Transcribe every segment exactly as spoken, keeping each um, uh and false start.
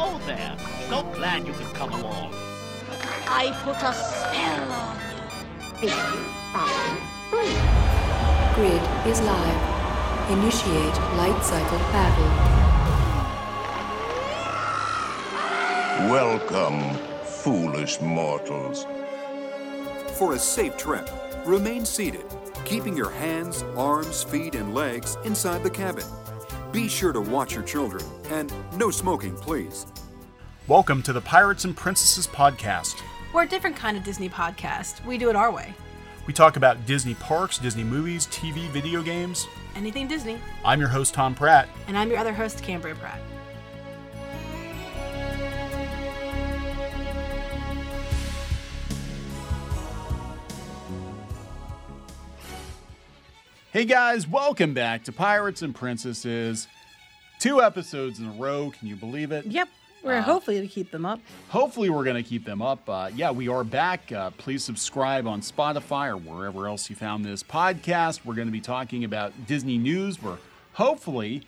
Hello there. So glad you could come along. I put a spell on you. Grid is live. Initiate light cycle battle. Welcome, foolish mortals. For a safe trip, remain seated, keeping your hands, arms, feet, and legs inside the cabin. Be sure to watch your children, and no smoking, please. Welcome to the Pirates and Princesses podcast. We're a different kind of Disney podcast. We do it our way. We talk about Disney parks, Disney movies, T V, video games. Anything Disney. I'm your host, Tom Pratt. And I'm your other host, Cambria Pratt. Hey guys, welcome back to Pirates and Princesses. Two episodes in a row, can you believe it? Yep, we're uh, hopefully going to keep them up. Hopefully we're going to keep them up. Uh, yeah, we are back. Uh, please subscribe on Spotify or wherever else you found this podcast. We're going to be talking about Disney news. We're hopefully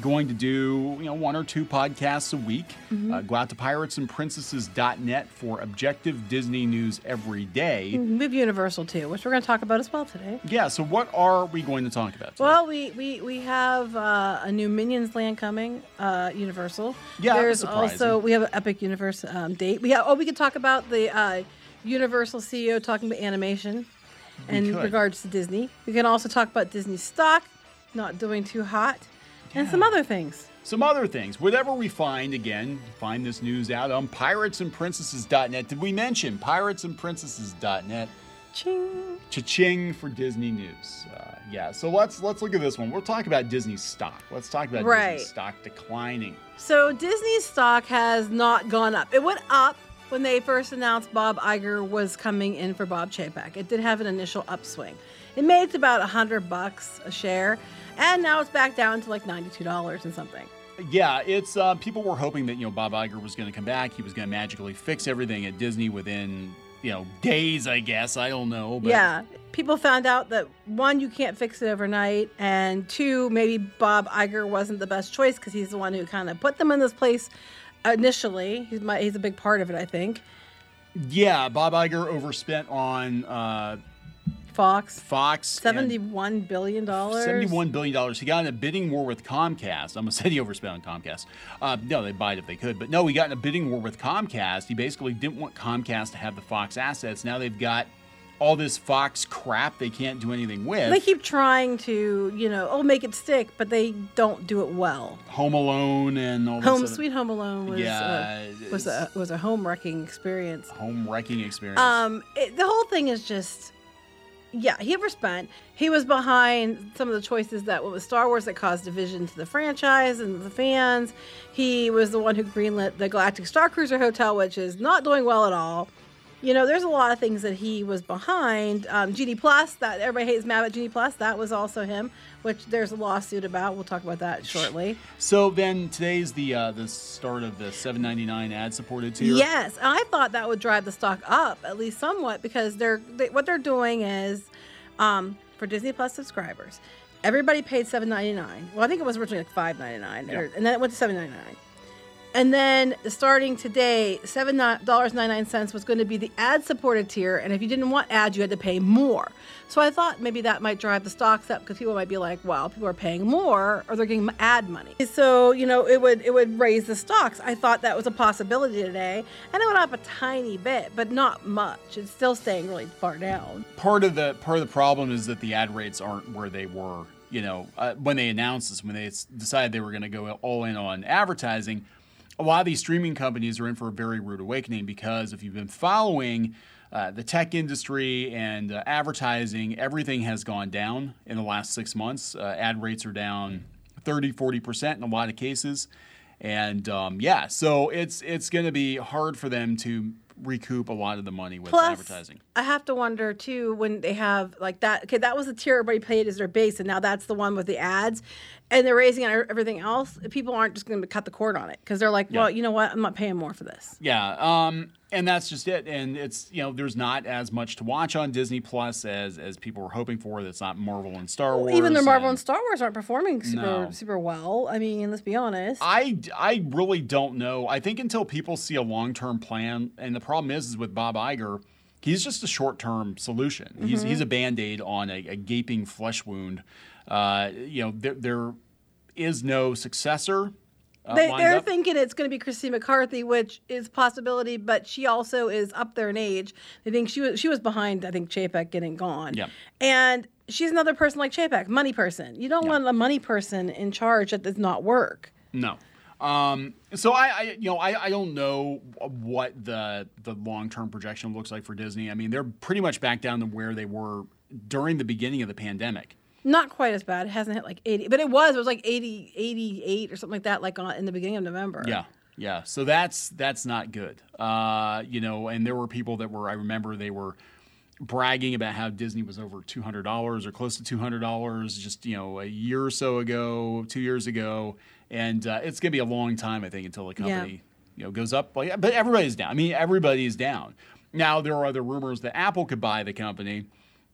going to do you know one or two podcasts a week. Mm-hmm. Uh, go out to pirates and princesses dot net for objective Disney news every day. We have Universal too, which we're going to talk about as well today. Yeah, so what are we going to talk about today? Well, we we, we have uh, a new Minions land coming, uh, Universal. Yeah, there's also we have an Epic Universe um, date. We have, oh, we could talk about the uh, Universal C E O talking about animation we in could. regards to Disney. We can also talk about Disney stock not doing too hot. Yeah. And some other things. Some other things. Whatever we find, again, find this news out on pirates and princesses dot net. Did we mention pirates and princesses dot net? Ching. Cha-ching for Disney news. Uh, yeah, so let's let's look at this one. We'll talk about Disney stock. Let's talk about right. Disney stock declining. So Disney stock has not gone up. It went up when they first announced Bob Iger was coming in for Bob Chapek. It did have an initial upswing. It made about one hundred bucks a share. And now it's back down to like ninety-two dollars and something. Yeah, it's uh, people were hoping that you know Bob Iger was going to come back. He was going to magically fix everything at Disney within you know days, I guess. I don't know. But yeah, people found out that one, you can't fix it overnight, and two, maybe Bob Iger wasn't the best choice because he's the one who kind of put them in this place initially. He's my, he's a big part of it, I think. Yeah, Bob Iger overspent on. Uh, Fox. Fox. seventy-one billion dollars. seventy-one billion dollars. He got in a bidding war with Comcast. I almost said he overspent on Comcast. Uh, no, they'd buy it if they could. But no, he got in a bidding war with Comcast. He basically didn't want Comcast to have the Fox assets. Now they've got all this Fox crap they can't do anything with. They keep trying to, you know, oh, make it stick, but they don't do it well. Home Alone and all this Home, Sweet Home Alone was, yeah, a, was, a, was a home-wrecking experience. Home-wrecking experience. Um, it, the whole thing is just... Yeah, he overspent. He was behind some of the choices that went with Star Wars that caused division to the franchise and the fans. He was the one who greenlit the Galactic Star Cruiser Hotel, which is not doing well at all. You know, there's a lot of things that he was behind. Um, Genie Plus, that everybody hates mad at Genie Plus, that was also him, which there's a lawsuit about. We'll talk about that shortly. So then today's the uh, the start of the seven ninety-nine ad-supported tier. Yes, I thought that would drive the stock up at least somewhat because they're they, what they're doing is um, for Disney Plus subscribers, everybody paid seven ninety-nine. Well, I think it was originally like five ninety-nine, yeah. or, and then it went to seven ninety-nine. And then starting today, seven ninety-nine was going to be the ad-supported tier. And if you didn't want ads, you had to pay more. So I thought maybe that might drive the stocks up because people might be like, well, people are paying more or they're getting ad money. So, you know, it would it would raise the stocks. I thought that was a possibility today. And it went up a tiny bit, but not much. It's still staying really far down. Part of the, part of the problem is that the ad rates aren't where they were, you know, uh, when they announced this, when they decided they were going to go all in on advertising. A lot of these streaming companies are in for a very rude awakening because if you've been following uh, the tech industry and uh, advertising, everything has gone down in the last six months. Uh, ad rates are down thirty, forty percent in a lot of cases. And um, yeah, so it's it's going to be hard for them to recoup a lot of the money with Plus, advertising. I have to wonder too when they have like that. Okay, that was the tier everybody paid as their base, and now that's the one with the ads. and they're raising it on everything else, people aren't just going to cut the cord on it because they're like, well, yeah. you know what? I'm not paying more for this. Yeah. Um, and that's just it. And it's, you know, there's not as much to watch on Disney Plus as as people were hoping for. That's not Marvel and Star Wars. Even the Marvel and, and Star Wars aren't performing super no. super well. I mean, let's be honest. I, I really don't know. I think until people see a long-term plan, and the problem is, is with Bob Iger, he's just a short-term solution. Mm-hmm. He's he's a Band-Aid on a, a gaping flesh wound. Uh, you know, there, there is no successor. Uh, they, they're up. thinking it's going to be Christine McCarthy, which is a possibility, but she also is up there in age. They think she was she was behind, I think, Chapek getting gone. Yeah. And she's another person like Chapek, money person. You don't yeah. want a money person in charge that does not work. No. Um, so I, I, you know, I, I don't know what the the long-term projection looks like for Disney. I mean, they're pretty much back down to where they were during the beginning of the pandemic. Not quite as bad. It hasn't hit like eighty, but it was. It was like eighty, eighty-eight or something like that, like on, in the beginning of November. Yeah, yeah. So that's that's not good. Uh, you know, and there were people that were, I remember they were bragging about how Disney was over two hundred dollars or close to two hundred dollars just, you know, a year or so ago, two years ago. And uh, it's going to be a long time, I think, until the company, yeah. you know, goes up. Like, but everybody's down. I mean, everybody's down. Now, there are other rumors that Apple could buy the company.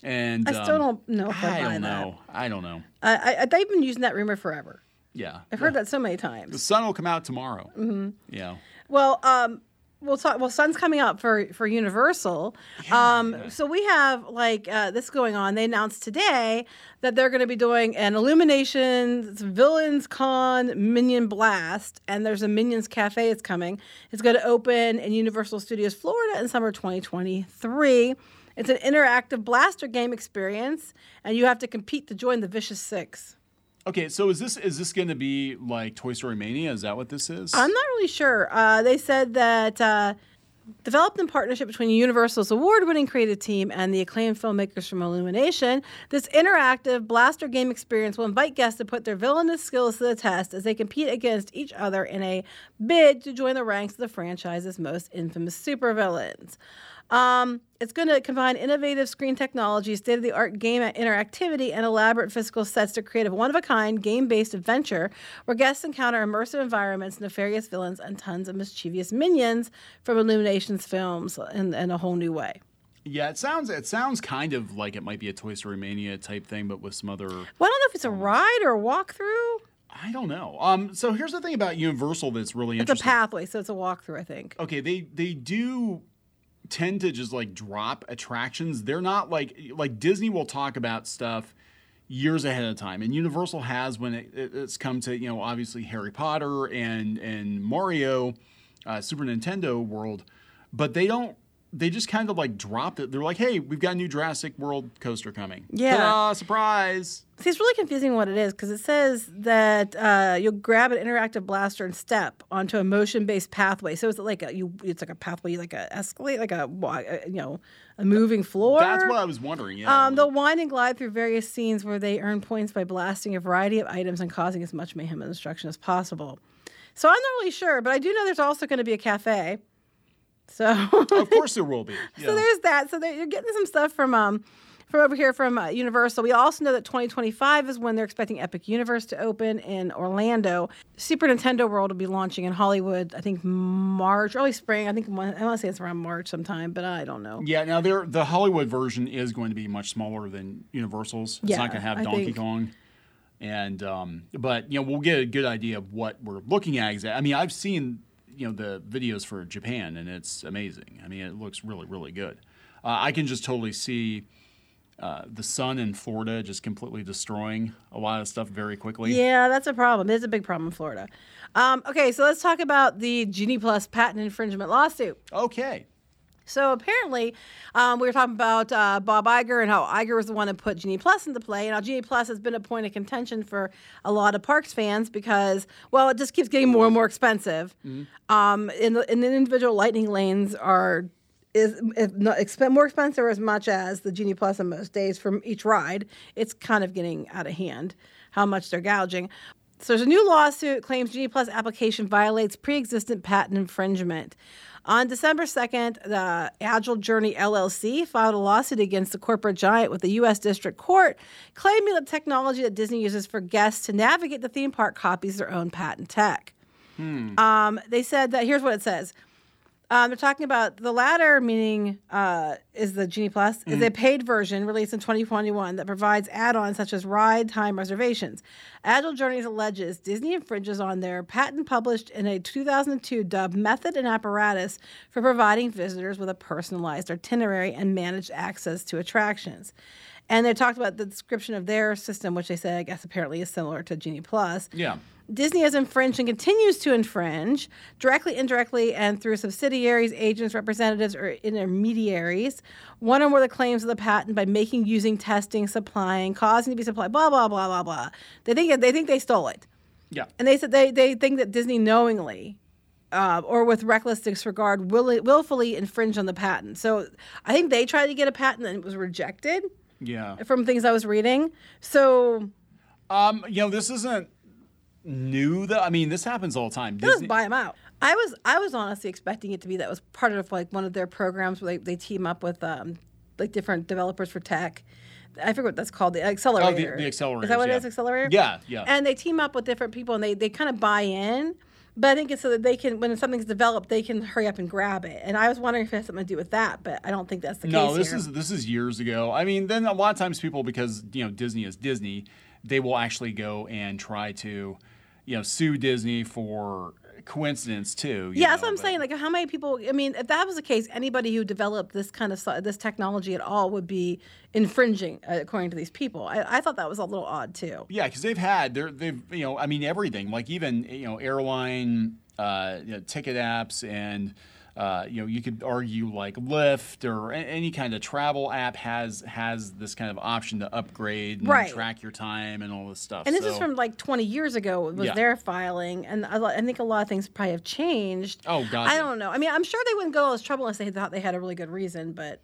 And I still um, don't know if I don't know. That. I don't know. I, I, they've been using that rumor forever. Yeah. I've heard yeah. that so many times. The Sun will come out tomorrow. Mm-hmm. Yeah. Well, um, we'll talk. Well, Sun's coming out for, for Universal. Yeah. Um, so we have like uh, this going on. They announced today that they're going to be doing an Illumination Villains Con Minion Blast, and there's a Minions Cafe. It's coming. It's going to open in Universal Studios Florida in summer twenty twenty-three. It's an interactive blaster game experience, and you have to compete to join the Vicious Six. Okay, so is this is this going to be like Toy Story Mania? Is that what this is? I'm not really sure. Uh, they said that uh, developed in partnership between Universal's award-winning creative team and the acclaimed filmmakers from Illumination, this interactive blaster game experience will invite guests to put their villainous skills to the test as they compete against each other in a bid to join the ranks of the franchise's most infamous supervillains. Um, it's going to combine innovative screen technology, state-of-the-art game interactivity, and elaborate physical sets to create a one-of-a-kind game-based adventure where guests encounter immersive environments, nefarious villains, and tons of mischievous minions from Illumination's films in, in a whole new way. Yeah, it sounds it sounds kind of like it might be a Toy Story Mania type thing, but with some other... Well, I don't know if it's a ride or a walkthrough. I don't know. Um, so here's the thing about Universal that's really interesting. It's a pathway, so it's a walkthrough, I think. Okay, they they do... tend to just like drop attractions. They're not like like Disney will talk about stuff years ahead of time, and Universal has when it, it, it's come to, you know, obviously Harry Potter and and Mario, uh, Super Nintendo World, but they don't. They just kind of like dropped it. They're like, hey, we've got a new Jurassic World coaster coming. Yeah. Ta-da, surprise. See, it's really confusing what it is because it says that uh, you'll grab an interactive blaster and step onto a motion-based pathway. So it's like a you, it's like a pathway, like a escalate, like a you know a moving floor. That's what I was wondering. Yeah. Um, they'll wind and glide through various scenes where they earn points by blasting a variety of items and causing as much mayhem and destruction as possible. So I'm not really sure, but I do know there's also going to be a cafe. So of course there will be. Yeah. So there's that. So you're getting some stuff from um, from over here from uh, Universal. We also know that twenty twenty-five is when they're expecting Epic Universe to open in Orlando. Super Nintendo World will be launching in Hollywood, I think March, early spring. I think I want to say it's around March sometime, but I don't know. Yeah. Now there, the Hollywood version is going to be much smaller than Universal's. It's yeah, not going to have I Donkey think. Kong. And um, but you know we'll get a good idea of what we're looking at exactly. I mean I've seen. You know, the videos for Japan, and it's amazing. I mean, it looks really, really good. Uh, I can just totally see uh, the sun in Florida just completely destroying a lot of stuff very quickly. Yeah, that's a problem. It's a big problem in Florida. Um, okay, so let's talk about the Genie Plus patent infringement lawsuit. Okay. So apparently, um, we were talking about uh, Bob Iger and how Iger was the one to put Genie Plus into play. And how Genie Plus has been a point of contention for a lot of parks fans because, well, it just keeps getting more and more expensive. Mm-hmm. Um, and, the, and the individual lightning lanes are is if not exp- more expensive or as much as the Genie Plus on most days from each ride. It's kind of getting out of hand how much they're gouging. So there's a new lawsuit claims Genie Plus application violates pre-existent patent infringement. On December second, the Agile Journey L L C filed a lawsuit against the corporate giant with the U S District Court, claiming that technology that Disney uses for guests to navigate the theme park copies their own patent tech. Hmm. Um, they said that, here's what it says. Um, they're talking about the latter, meaning uh, is the Genie Plus, mm-hmm. is a paid version released in twenty twenty-one that provides add-ons such as ride time reservations. Agile Journeys alleges Disney infringes on their patent published in a two thousand two dubbed Method and Apparatus for providing visitors with a personalized itinerary and managed access to attractions. And they talked about the description of their system, which they said, I guess, apparently is similar to Genie Plus. Yeah. Disney has infringed and continues to infringe directly, indirectly, and through subsidiaries, agents, representatives, or intermediaries. One or more of the claims of the patent by making, using, testing, supplying, causing to be supplied, blah, blah, blah, blah, blah. They think they think they stole it. Yeah. And they said they, they think that Disney knowingly uh, or with reckless disregard will, willfully infringed on the patent. So I think they tried to get a patent and it was rejected. Yeah. From things I was reading. So. Um, you know, this isn't. New though, I mean, this happens all the time. They just buy them out. I was, I was honestly expecting it to be that was part of like one of their programs where they, they team up with um like different developers for tech. I forget what that's called, the accelerator. Oh, the, the accelerator. Is that what yeah. it is, accelerator? Yeah, yeah. And they team up with different people and they they kind of buy in, but I think it's so that they can, when something's developed, they can hurry up and grab it. And I was wondering if it has something to do with that, but I don't think that's the no, case. No, this here. is this is years ago. I mean, then a lot of times people, because you know Disney is Disney, they will actually go and try to. You know, sue Disney for coincidence too. Yeah, know, that's what I'm but. saying. Like, how many people? I mean, if that was the case, anybody who developed this kind of this technology at all would be infringing, uh, according to these people. I, I thought that was a little odd too. Yeah, because they've had they're, they've you know, I mean, everything. Like even you know, airline uh, you know, ticket apps, and uh, you know, you could argue like Lyft or a- any kind of travel app has has this kind of option to upgrade and right. track your time and all this stuff. And this so, is from like twenty years ago was yeah. their filing, and I, I think a lot of things probably have changed. Oh God, I don't know. I mean, I'm sure they wouldn't go all this trouble unless they thought they had a really good reason, but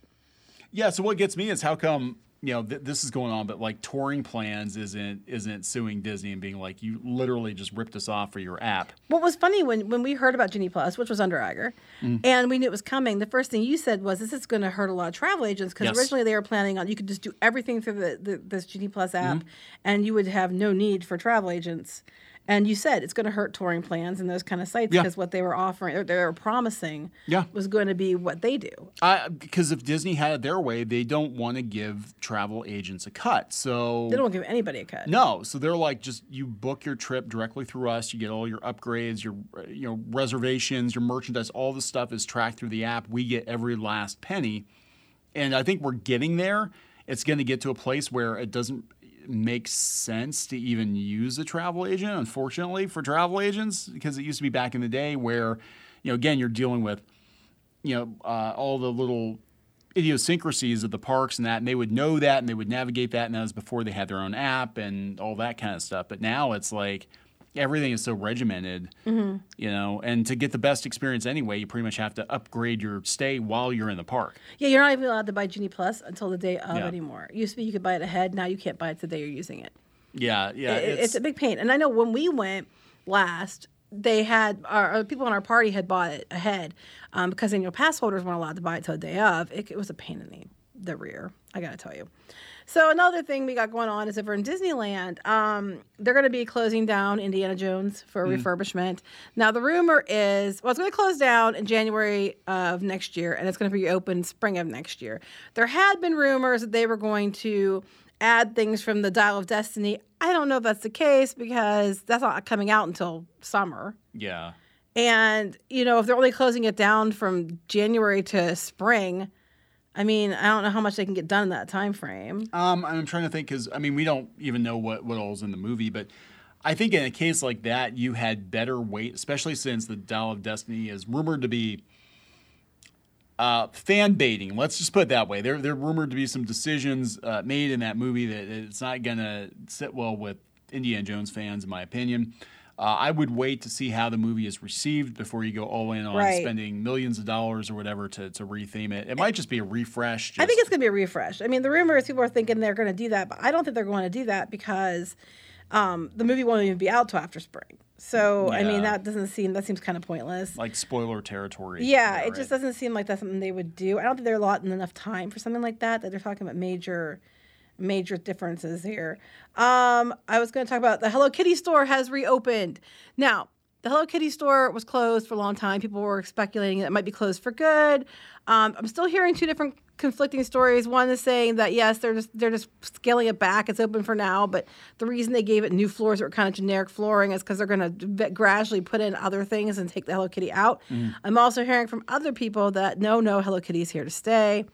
yeah. So what gets me is how come you know th- this is going on, but like Touring Plans isn't isn't suing Disney and being like, you literally just ripped us off for your app. What was funny when, when we heard about Genie Plus, which was under Iger, mm. and we knew it was coming, the first thing you said was, this is going to hurt a lot of travel agents because yes. originally they were planning on you could just do everything through the, the this Genie Plus app, mm-hmm. and you would have no need for travel agents. And you said it's going to hurt Touring Plans and those kind of sites because yeah. what they were offering, or they were promising, yeah. was going to be what they do. Uh, because if Disney had it their way, they don't want to give travel agents a cut. So they don't give anybody a cut. No, so they're like, just you book your trip directly through us. You get all your upgrades, your you know reservations, your merchandise, all the stuff is tracked through the app. We get every last penny, and I think we're getting there. It's going to get to a place where it doesn't. Makes sense to even use a travel agent, unfortunately, for travel agents, because it used to be back in the day where, you know, again, you're dealing with, you know, uh, all the little idiosyncrasies of the parks and that, and they would know that and they would navigate that, and that was before they had their own app and all that kind of stuff. But now it's like everything is so regimented, mm-hmm. you know, and to get the best experience anyway, you pretty much have to upgrade your stay while you're in the park. Yeah, you're not even allowed to buy Genie Plus until the day of yeah. anymore. It used to be you could buy it ahead. Now you can't buy it the day you're using it. Yeah, yeah. It, it's, it's a big pain. And I know when we went last, they had our people in our party had bought it ahead um, because annual pass holders weren't allowed to buy it till the day of. It, it was a pain in the, the rear, I got to tell you. So another thing we got going on is over in Disneyland, um, they're going to be closing down Indiana Jones for mm. refurbishment. Now, the rumor is, well, it's going to close down in January of next year, and it's going to be open spring of next year. There had been rumors that they were going to add things from the Dial of Destiny. I don't know if that's the case because that's not coming out until summer. Yeah. And, you know, if they're only closing it down from January to spring, I mean, I don't know how much they can get done in that time frame. Um, I'm trying to think because, I mean, we don't even know what, what all is in the movie. But I think in a case like that, you had better wait, especially since the Dial of Destiny is rumored to be uh, fan baiting. Let's just put it that way. There, there are rumored to be some decisions uh, made in that movie that it's not going to sit well with Indiana Jones fans, in my opinion. Uh, I would wait to see how the movie is received before you go all in on right. spending millions of dollars or whatever to, to retheme it. It might just be a refresh. Just... I think it's going to be a refresh. I mean, the rumor is people are thinking they're going to do that, but I don't think they're going to do that because um, the movie won't even be out till after spring. So, yeah. I mean, that doesn't seem, that seems kind of pointless. Like spoiler territory. Yeah, there, it right? just doesn't seem like that's something they would do. I don't think they're allotting enough time for something like that, that they're talking about major, major differences here. Um, I was going to talk about the Hello Kitty store has reopened. Now, the Hello Kitty store was closed for a long time. People were speculating that it might be closed for good. Um, I'm still hearing two different conflicting stories. One is saying that, yes, they're just they're just scaling it back. It's open for now. But the reason they gave it new floors that were kind of generic flooring is because they're going to gradually put in other things and take the Hello Kitty out. Mm. I'm also hearing from other people that, no, no, Hello Kitty is here to stay.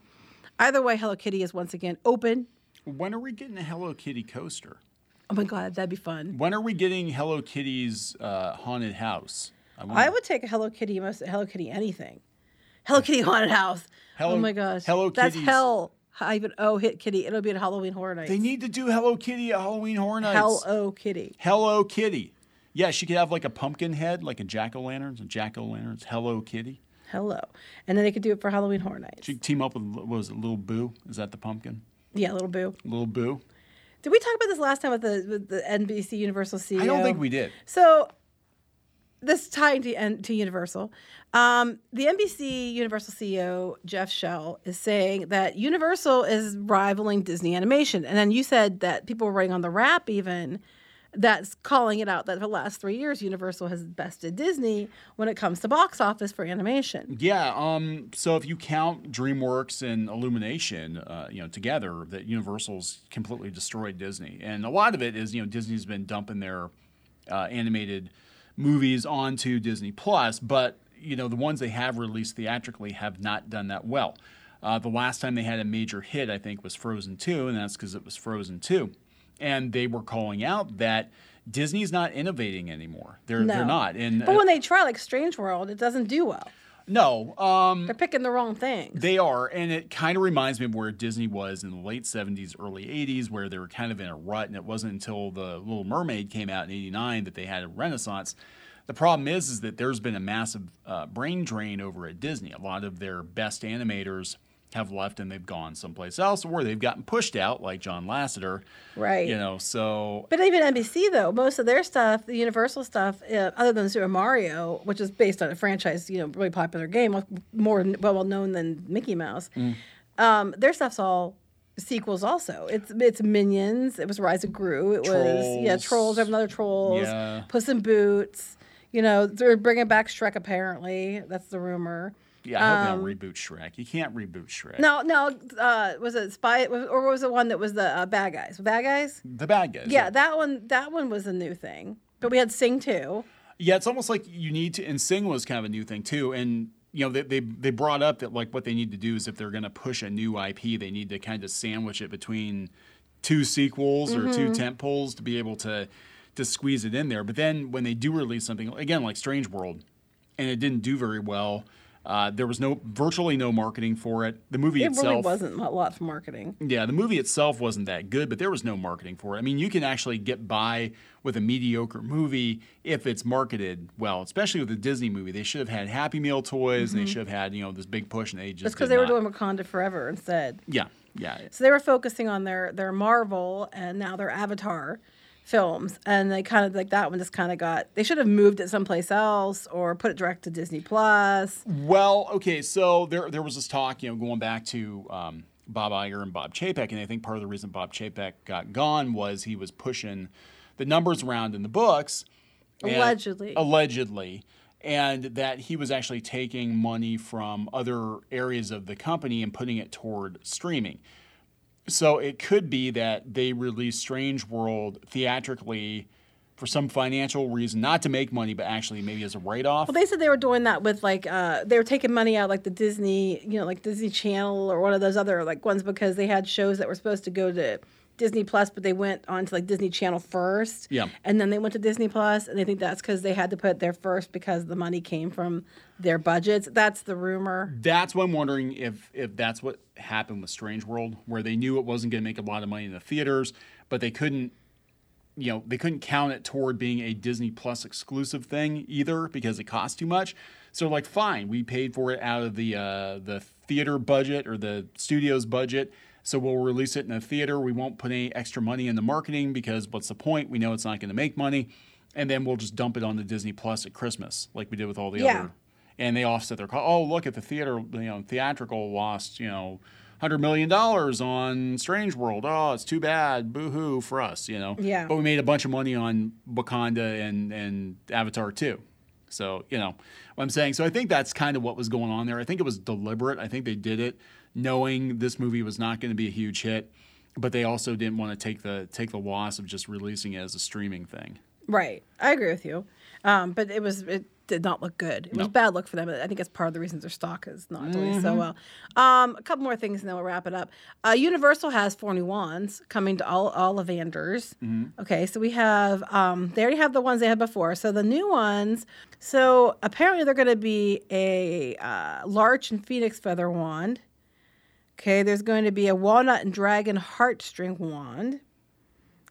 Either way, Hello Kitty is once again open. When are we getting a Hello Kitty coaster? Oh, my God. That'd be fun. When are we getting Hello Kitty's uh, haunted house? I, I would take a Hello Kitty, most Hello Kitty anything. Hello Kitty haunted house. Hello, oh, my gosh. Hello Kitty. That's Kitties. Hell. I even, oh, hit Kitty. It'll be at Halloween Horror Nights. They need to do Hello Kitty at Halloween Horror Nights. Hello Kitty. Hello Kitty. Yeah, she could have like a pumpkin head, like a jack-o'-lanterns and jack-o'-lanterns. Hello Kitty. Hello. And then they could do it for Halloween Horror Nights. She could team up with, what was it, Little Boo? Is that the pumpkin? Yeah, Little Boo. Little Boo. Did we talk about this last time with the with the N B C Universal C E O? I don't think we did. So this tying to to Universal, um, the N B C Universal C E O Jeff Shell is saying that Universal is rivaling Disney Animation, and then you said that people were writing on the wrap even that's calling it out that for the last three years Universal has bested Disney when it comes to box office for animation. Yeah. Um. So if you count DreamWorks and Illumination, uh, you know, together, that Universal's completely destroyed Disney, and a lot of it is you know Disney's been dumping their uh, animated movies onto Disney Plus, but you know the ones they have released theatrically have not done that well. Uh, the last time they had a major hit, I think, was Frozen two, and that's because it was Frozen two. And they were calling out that Disney's not innovating anymore. They're no. they're not. And, but when they try, like Strange World, it doesn't do well. No. Um, they're picking the wrong things. They are. And it kind of reminds me of where Disney was in the late seventies, early eighties, where they were kind of in a rut. And it wasn't until The Little Mermaid came out in eighty-nine that they had a renaissance. The problem is, is that there's been a massive uh, brain drain over at Disney. A lot of their best animators have left and they've gone someplace else, or they've gotten pushed out, like John Lasseter. Right. You know, so. But even N B C, though, most of their stuff, the Universal stuff, uh, other than Super Mario, which is based on a franchise, you know, really popular game, more well known than Mickey Mouse, mm. um, their stuff's all sequels. Also, it's it's Minions. It was Rise of Gru. It Trolls. was yeah, Trolls. I have another Trolls. Yeah. Puss in Boots. You know, they're bringing back Shrek. Apparently, that's the rumor. Yeah, I hope um, they don't reboot Shrek. You can't reboot Shrek. No, no. Uh, was it Spy, or was it one that was the uh, Bad Guys? Bad Guys? The Bad Guys. Yeah, yeah, that one That one was a new thing. But we had Sing, too. Yeah, it's almost like you need to, and Sing was kind of a new thing, too. And, you know, they they, they brought up that, like, what they need to do is if they're going to push a new I P, they need to kind of sandwich it between two sequels mm-hmm. or two tentpoles to be able to, to squeeze it in there. But then when they do release something, again, like Strange World, and it didn't do very well, Uh, there was no virtually no marketing for it. The movie it itself... It really wasn't a lot for marketing. Yeah, the movie itself wasn't that good, but there was no marketing for it. I mean, you can actually get by with a mediocre movie if it's marketed well, especially with a Disney movie. They should have had Happy Meal toys, mm-hmm. and they should have had, you know, this big push, and they just That's because they not. were doing Wakanda Forever instead. Yeah, yeah. So they were focusing on their, their Marvel and now their Avatar films, and they kind of like that one just kind of got they should have moved it someplace else or put it direct to Disney Plus. Well, okay, so there there was this talk, you know, going back to um, Bob Iger and Bob Chapek, and I think part of the reason Bob Chapek got gone was he was pushing the numbers around in the books, allegedly, and, allegedly, and that he was actually taking money from other areas of the company and putting it toward streaming. So it could be that they released Strange World theatrically for some financial reason, not to make money, but actually maybe as a write-off. Well, they said they were doing that with like uh, they were taking money out like the Disney, you know, like Disney Channel or one of those other like ones because they had shows that were supposed to go to Disney Plus, but they went on to like Disney Channel first, yeah, and then they went to Disney Plus, and I think that's because they had to put there first because the money came from their budgets. That's the rumor. That's what I'm wondering if if that's what happened with Strange World, where they knew it wasn't going to make a lot of money in the theaters, but they couldn't, you know, they couldn't count it toward being a Disney Plus exclusive thing either because it cost too much. So like, fine, we paid for it out of the uh, the theater budget or the studio's budget, so we'll release it in a theater. We won't put any extra money in the marketing because what's the point? We know it's not going to make money. and then we'll just dump it on the Disney Plus at Christmas, like we did with all the yeah. other. And they offset their cost. Oh, look at the theater, you know, theatrical lost, you know, one hundred million dollars on Strange World. Oh, it's too bad. Boo-hoo for us, you know. Yeah. But we made a bunch of money on Wakanda and, and Avatar two. So, you know, what I'm saying. So I think that's kind of what was going on there. I think it was deliberate. I think they did it knowing this movie was not going to be a huge hit, but they also didn't want to take the take the loss of just releasing it as a streaming thing. Right. I agree with you. Um, but it was... It, did not look good. It no. was a bad look for them. I think that's part of the reasons their stock is not doing mm-hmm. so well. Um, a couple more things and then we'll wrap it up. Uh, Universal has four new wands coming to all Ollivanders. Mm-hmm. Okay, so we have, um, they already have the ones they had before. So the new ones, so apparently they're going to be a uh, larch and phoenix feather wand. Okay, there's going to be a walnut and dragon heartstring wand.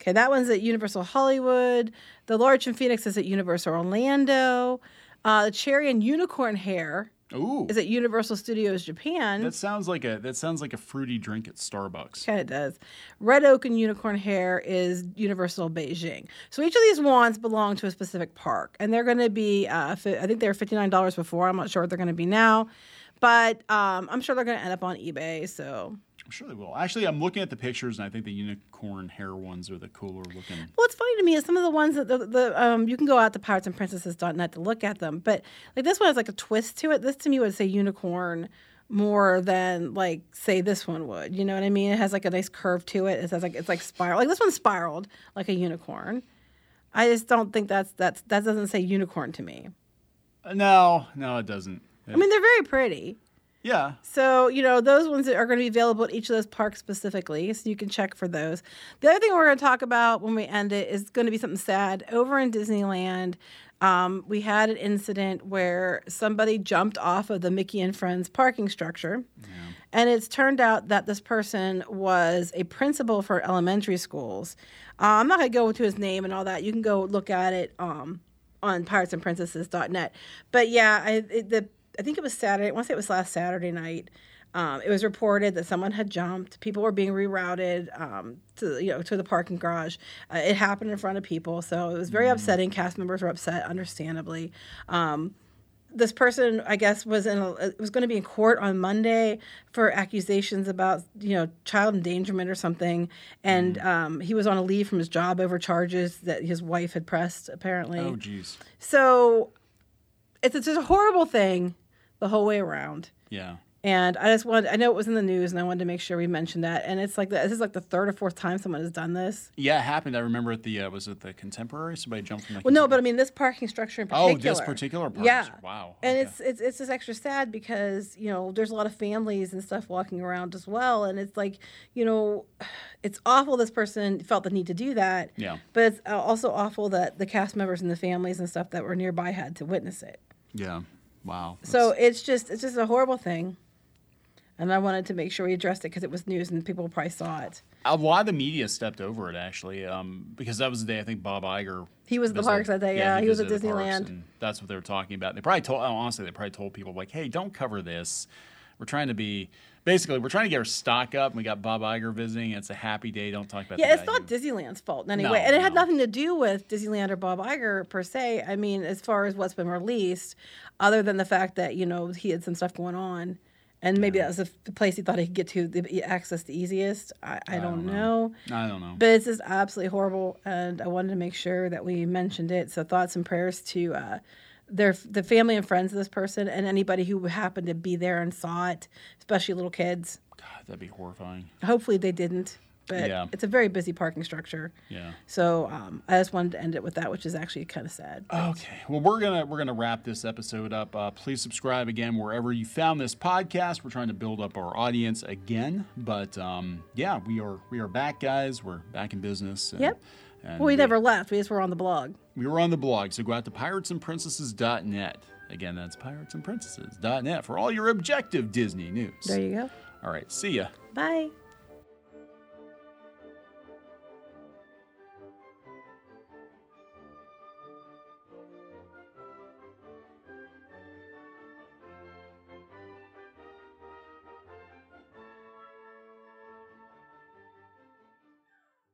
Okay, that one's at Universal Hollywood. The larch and phoenix is at Universal Orlando. Uh, the cherry and unicorn hair Ooh. Is at Universal Studios Japan. That sounds like a that sounds like a fruity drink at Starbucks. Kind of does. Red oak and unicorn hair is Universal Beijing. So each of these wands belong to a specific park, and they're going to be. Uh, fi- I think they were fifty-nine dollars before. I'm not sure what they're going to be now, but um, I'm sure they're going to end up on eBay. So. I'm sure they will. Actually, I'm looking at the pictures, and I think the unicorn hair ones are the cooler looking. Well, what's funny to me is some of the ones that the, the um, you can go out to pirates and princesses dot net to look at them, but like this one has like a twist to it. This to me would say unicorn more than like say this one would. You know what I mean? It has like a nice curve to it. It says like it's like spiral. Like this one's spiraled like a unicorn. I just don't think that's that's that doesn't say unicorn to me. Uh, no, no, it doesn't. It, I mean, they're very pretty. Yeah. So, you know, those ones are going to be available at each of those parks specifically, so you can check for those. The other thing we're going to talk about when we end it is going to be something sad. Over in Disneyland, um, we had an incident where somebody jumped off of the Mickey and Friends parking structure, yeah. and it's turned out that this person was a principal for elementary schools. Uh, I'm not going to go into his name and all that. You can go look at it um, on pirates and princesses dot net. But, yeah, I, it, the I think it was Saturday. I want to say it was last Saturday night. Um, it was reported that someone had jumped. People were being rerouted um, to you know to the parking garage. Uh, it happened in front of people, so it was very mm-hmm. upsetting. Cast members were upset, understandably. Um, this person, I guess, was in a, was going to be in court on Monday for accusations about you know child endangerment or something, and mm-hmm. um, he was on a leave from his job over charges that his wife had pressed apparently. Oh, geez. So it's it's a horrible thing. The whole way around. Yeah. And I just wanted, I know it was in the news, and I wanted to make sure we mentioned that. And it's like, the, this is like the third or fourth time someone has done this. Yeah, it happened. I remember at the, uh, was it the Contemporary? Somebody jumped from the Well, no, but I mean, this parking structure in particular. Oh, this particular parking structure. Yeah. Wow. And okay. it's, it's it's just extra sad because, you know, there's a lot of families and stuff walking around as well. And it's like, you know, it's awful this person felt the need to do that. Yeah. But it's also awful that the cast members and the families and stuff that were nearby had to witness it. Yeah. Wow. So it's just it's just a horrible thing. And I wanted to make sure we addressed it because it was news and people probably saw it. A lot of the media stepped over it, actually, um, because that was the day I think Bob Iger. He was at the parks that day, yeah. yeah he, he was at Disneyland. That's what they were talking about. They probably told, honestly, they probably told people, like, hey, don't cover this. We're trying to be, basically, we're trying to get our stock up, and we got Bob Iger visiting, and it's a happy day. Don't talk about that. Yeah, it's not Disneyland's fault in any way. And it had nothing to do with Disneyland or Bob Iger, per se. I mean, as far as what's been released, other than the fact that, you know, he had some stuff going on, and maybe that was the place he thought he could get to the access the easiest. I, I, I don't know. know. I don't know. But it's just absolutely horrible, and I wanted to make sure that we mentioned it. So thoughts and prayers to uh Their, the family and friends of this person and anybody who happened to be there and saw it, especially little kids. God, that'd be horrifying. Hopefully they didn't, but yeah. it's a very busy parking structure. Yeah. So um, I just wanted to end it with that, which is actually kind of sad. But. Okay. Well, we're gonna we're gonna wrap this episode up. Uh, please subscribe again wherever you found this podcast. We're trying to build up our audience again, but um, yeah, we are we are back, guys. We're back in business. And, yep. And well, we, we never left. We just were on the blog. We were on the blog, so go out to pirates and princesses dot net. Again, that's pirates and princesses dot net for all your objective Disney news. There you go. All right, see ya. Bye.